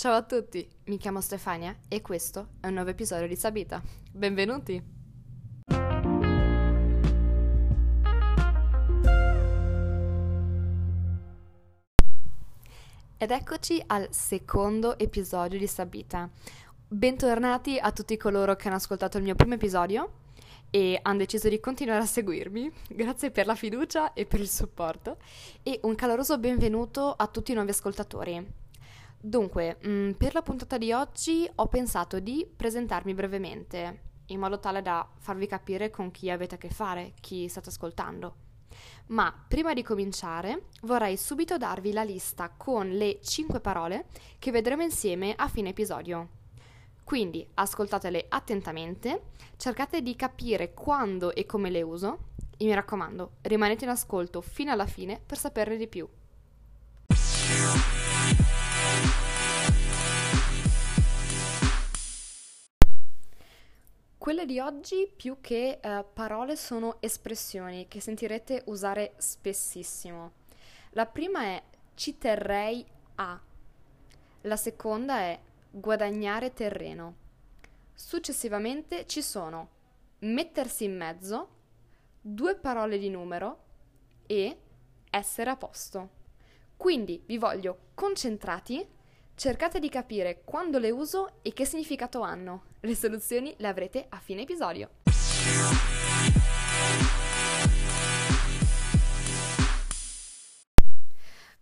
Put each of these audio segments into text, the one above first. Ciao a tutti, mi chiamo Stefania e questo è un nuovo episodio di Sabita. Benvenuti! Ed eccoci al secondo episodio di Sabita. Bentornati a tutti coloro che hanno ascoltato il mio primo episodio e hanno deciso di continuare a seguirmi. Grazie per la fiducia e per il supporto e un caloroso benvenuto a tutti i nuovi ascoltatori. Dunque, per la puntata di oggi ho pensato di presentarmi brevemente, in modo tale da farvi capire con chi avete a che fare, chi state ascoltando. Ma prima di cominciare vorrei subito darvi la lista con le 5 parole che vedremo insieme a fine episodio. Quindi ascoltatele attentamente, cercate di capire quando e come le uso e mi raccomando, rimanete in ascolto fino alla fine per saperne di più. Quelle di oggi più che parole sono espressioni che sentirete usare spessissimo. La prima è ci terrei a, la seconda è guadagnare terreno. Successivamente ci sono mettersi in mezzo, 2 parole di numero e essere a posto. Quindi vi voglio concentrati. Cercate di capire quando le uso e che significato hanno. Le soluzioni le avrete a fine episodio.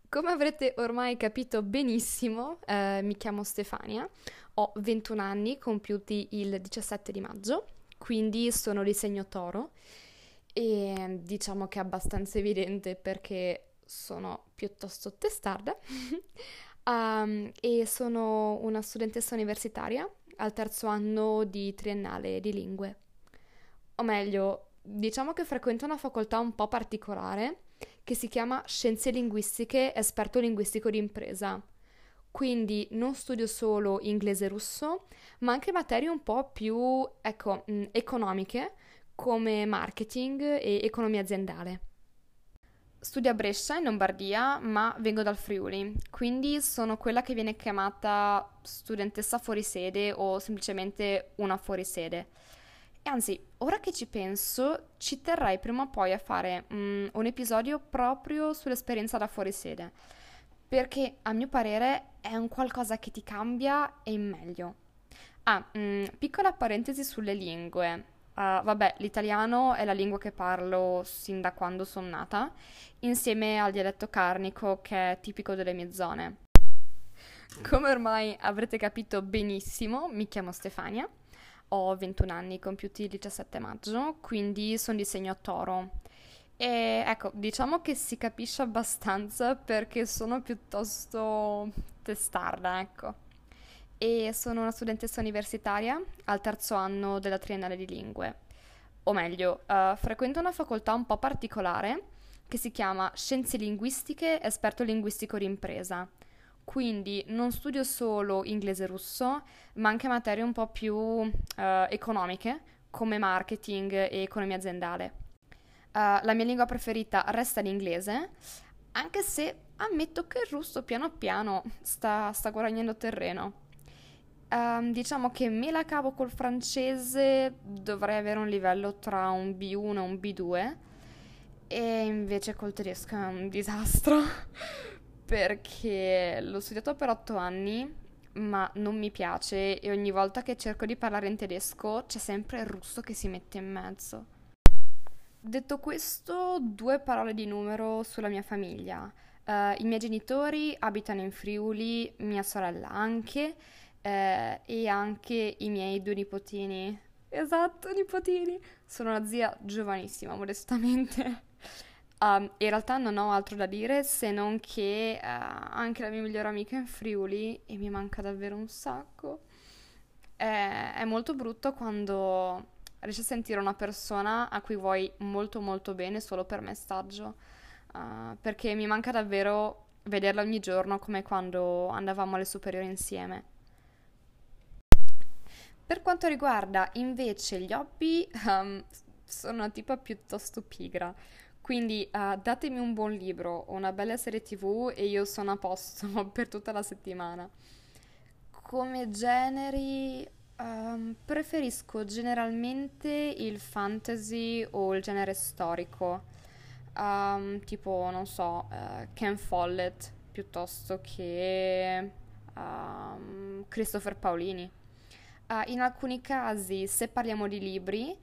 Come avrete ormai capito benissimo, mi chiamo Stefania, ho 21 anni, compiuti il 17 di maggio, quindi sono di segno toro e diciamo che è abbastanza evidente perché sono piuttosto testarda. E sono una studentessa universitaria al 3° anno di triennale di lingue. O meglio, diciamo che frequento una facoltà un po' particolare che si chiama Scienze Linguistiche Esperto Linguistico d'Impresa. Quindi non studio solo inglese e russo, ma anche materie un po' più, economiche come marketing e economia aziendale. Studio a Brescia, in Lombardia, ma vengo dal Friuli, quindi sono quella che viene chiamata studentessa fuorisede o semplicemente una fuorisede. E anzi, ora che ci penso, ci terrei prima o poi a fare un episodio proprio sull'esperienza da fuorisede, perché a mio parere è un qualcosa che ti cambia e in meglio. Piccola parentesi sulle lingue. L'italiano è la lingua che parlo sin da quando sono nata, insieme al dialetto carnico che è tipico delle mie zone. Come ormai avrete capito benissimo, mi chiamo Stefania, ho 21 anni compiuti il 17 maggio, quindi sono di segno toro. E ecco, diciamo che si capisce abbastanza perché sono piuttosto testarda, ecco. E sono una studentessa universitaria al 3° anno della triennale di lingue, o meglio, frequento una facoltà un po' particolare che si chiama Scienze Linguistiche Esperto Linguistico d'Impresa, quindi non studio solo inglese e russo, ma anche materie un po' più economiche come marketing e economia aziendale. La mia lingua preferita resta l'inglese, anche se ammetto che il russo piano piano sta guadagnando terreno. Diciamo che me la cavo col francese, dovrei avere un livello tra un B1 e un B2 e invece col tedesco è un disastro perché l'ho studiato per 8 anni ma non mi piace e ogni volta che cerco di parlare in tedesco c'è sempre il russo che si mette in mezzo. Detto questo, 2 parole di numero sulla mia famiglia. I miei genitori abitano in Friuli, mia sorella anche. E anche i miei 2 nipotini. Esatto, nipotini. Sono una zia giovanissima, modestamente. In realtà non ho altro da dire se non che anche la mia migliore amica è in Friuli e mi manca davvero un sacco. È molto brutto quando riesci a sentire una persona a cui vuoi molto molto bene solo per messaggio, perché mi manca davvero vederla ogni giorno come quando andavamo alle superiori insieme. Per quanto riguarda invece gli hobby, sono una tipa piuttosto pigra, quindi datemi un buon libro o una bella serie tv e io sono a posto per tutta la settimana. Come generi preferisco generalmente il fantasy o il genere storico, tipo, non so, Ken Follett piuttosto che Christopher Paolini. In alcuni casi, se parliamo di libri,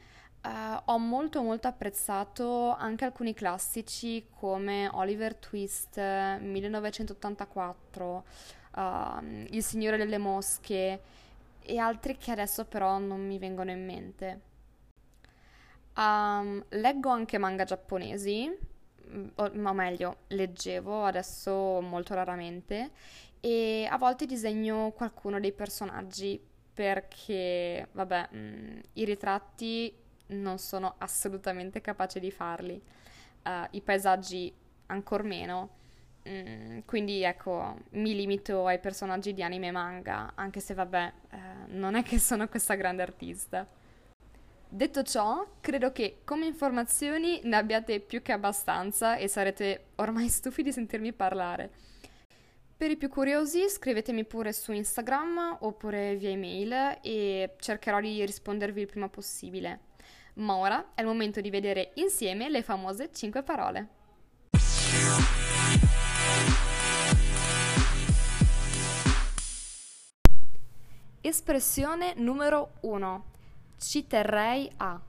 ho molto apprezzato anche alcuni classici come Oliver Twist, 1984, Il Signore delle Mosche e altri che adesso però non mi vengono in mente. Leggo anche manga giapponesi, o meglio, leggevo, adesso molto raramente, e a volte disegno qualcuno dei personaggi perché, vabbè, i ritratti non sono assolutamente capace di farli, i paesaggi ancor meno, quindi ecco, mi limito ai personaggi di anime e manga, anche se vabbè, non è che sono questa grande artista. Detto ciò, credo che come informazioni ne abbiate più che abbastanza e sarete ormai stufi di sentirmi parlare. Per i più curiosi scrivetemi pure su Instagram oppure via email e cercherò di rispondervi il prima possibile. Ma ora è il momento di vedere insieme le famose 5 parole. Espressione numero 1. Ci terrei a.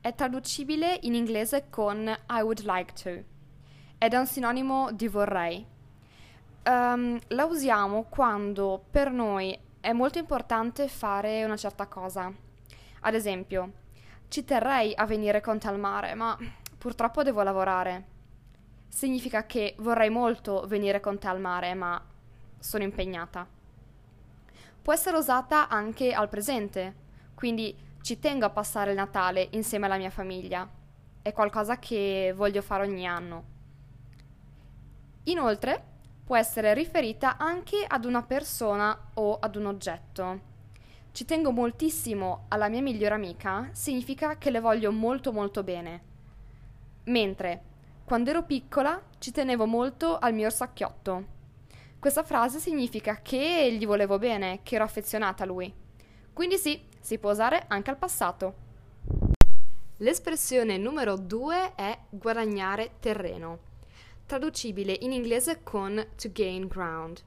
È traducibile in inglese con I would like to. Ed è un sinonimo di vorrei. La usiamo quando per noi è molto importante fare una certa cosa. Ad esempio, ci terrei a venire con te al mare, ma purtroppo devo lavorare. Significa che vorrei molto venire con te al mare, ma sono impegnata. Può essere usata anche al presente, quindi ci tengo a passare il Natale insieme alla mia famiglia. È qualcosa che voglio fare ogni anno. Inoltre, può essere riferita anche ad una persona o ad un oggetto. Ci tengo moltissimo alla mia migliore amica, significa che le voglio molto bene. Mentre, quando ero piccola, ci tenevo molto al mio orsacchiotto. Questa frase significa che gli volevo bene, che ero affezionata a lui. Quindi sì, si può usare anche al passato. L'espressione numero 2 è guadagnare terreno, traducibile in inglese con to gain ground.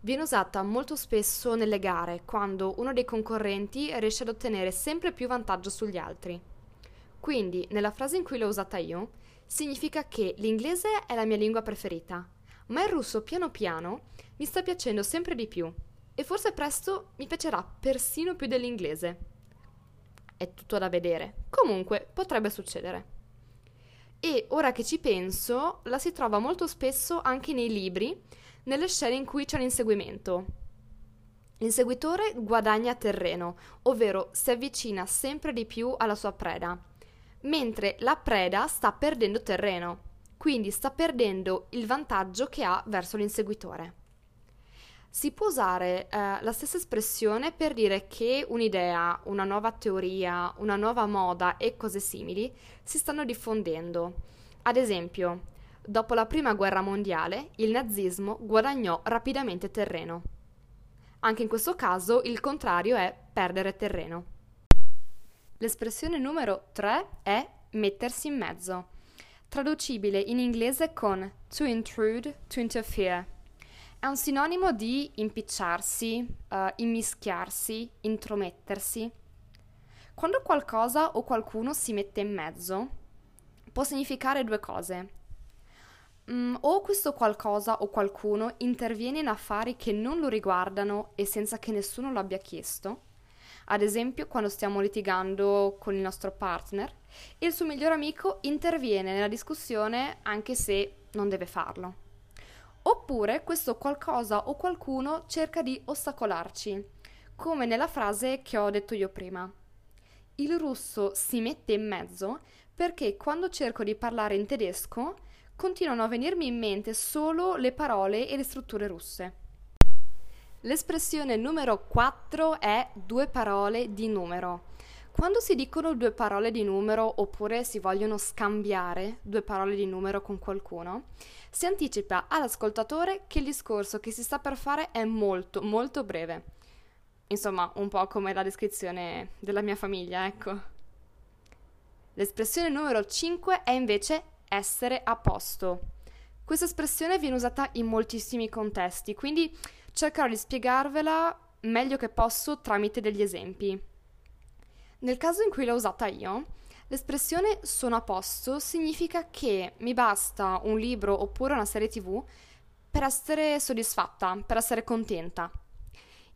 Viene usata molto spesso nelle gare, quando uno dei concorrenti riesce ad ottenere sempre più vantaggio sugli altri. Quindi, nella frase in cui l'ho usata io, significa che l'inglese è la mia lingua preferita, ma il russo piano piano mi sta piacendo sempre di più e forse presto mi piacerà persino più dell'inglese. È tutto da vedere, comunque potrebbe succedere. E ora che ci penso, la si trova molto spesso anche nei libri, nelle scene in cui c'è un inseguimento. L'inseguitore guadagna terreno, ovvero si avvicina sempre di più alla sua preda, mentre la preda sta perdendo terreno, quindi sta perdendo il vantaggio che ha verso l'inseguitore. Si può usare la stessa espressione per dire che un'idea, una nuova teoria, una nuova moda e cose simili si stanno diffondendo. Ad esempio, dopo la prima guerra mondiale, il nazismo guadagnò rapidamente terreno. Anche in questo caso il contrario è perdere terreno. L'espressione numero 3 è mettersi in mezzo, traducibile in inglese con to intrude, to interfere. È un sinonimo di impicciarsi, immischiarsi, intromettersi. Quando qualcosa o qualcuno si mette in mezzo, può significare due cose. O questo qualcosa o qualcuno interviene in affari che non lo riguardano e senza che nessuno lo abbia chiesto. Ad esempio, quando stiamo litigando con il nostro partner, il suo miglior amico interviene nella discussione anche se non deve farlo. Oppure questo qualcosa o qualcuno cerca di ostacolarci, come nella frase che ho detto io prima. Il russo si mette in mezzo perché quando cerco di parlare in tedesco continuano a venirmi in mente solo le parole e le strutture russe. L'espressione numero 4 è due parole di numero. Quando si dicono due parole di numero oppure si vogliono scambiare due parole di numero con qualcuno, si anticipa all'ascoltatore che il discorso che si sta per fare è molto breve. Insomma, un po' come la descrizione della mia famiglia, ecco. L'espressione numero 5 è invece essere a posto. Questa espressione viene usata in moltissimi contesti, quindi cercherò di spiegarvela meglio che posso tramite degli esempi. Nel caso in cui l'ho usata io, l'espressione sono a posto significa che mi basta un libro oppure una serie TV per essere soddisfatta, per essere contenta.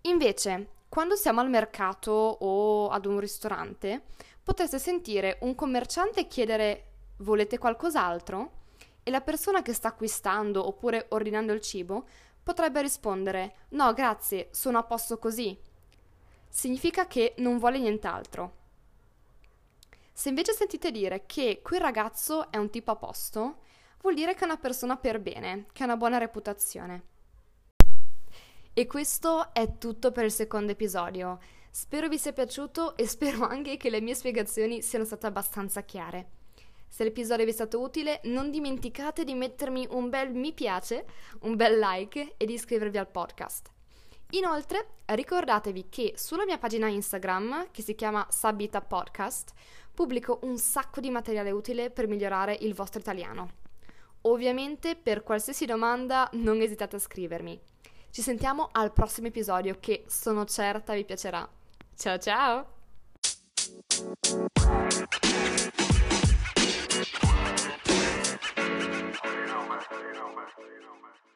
Invece, quando siamo al mercato o ad un ristorante, potreste sentire un commerciante chiedere «volete qualcos'altro?» e la persona che sta acquistando oppure ordinando il cibo potrebbe rispondere «no, grazie, sono a posto così». Significa che non vuole nient'altro. Se invece sentite dire che quel ragazzo è un tipo a posto, vuol dire che è una persona per bene, che ha una buona reputazione. E questo è tutto per il secondo episodio. Spero vi sia piaciuto e spero anche che le mie spiegazioni siano state abbastanza chiare. Se l'episodio vi è stato utile, non dimenticate di mettermi un bel mi piace, un bel like e di iscrivervi al podcast. Inoltre, ricordatevi che sulla mia pagina Instagram, che si chiama Sabita Podcast, pubblico un sacco di materiale utile per migliorare il vostro italiano. Ovviamente, per qualsiasi domanda, non esitate a scrivermi. Ci sentiamo al prossimo episodio che sono certa vi piacerà. Ciao ciao! You know, man.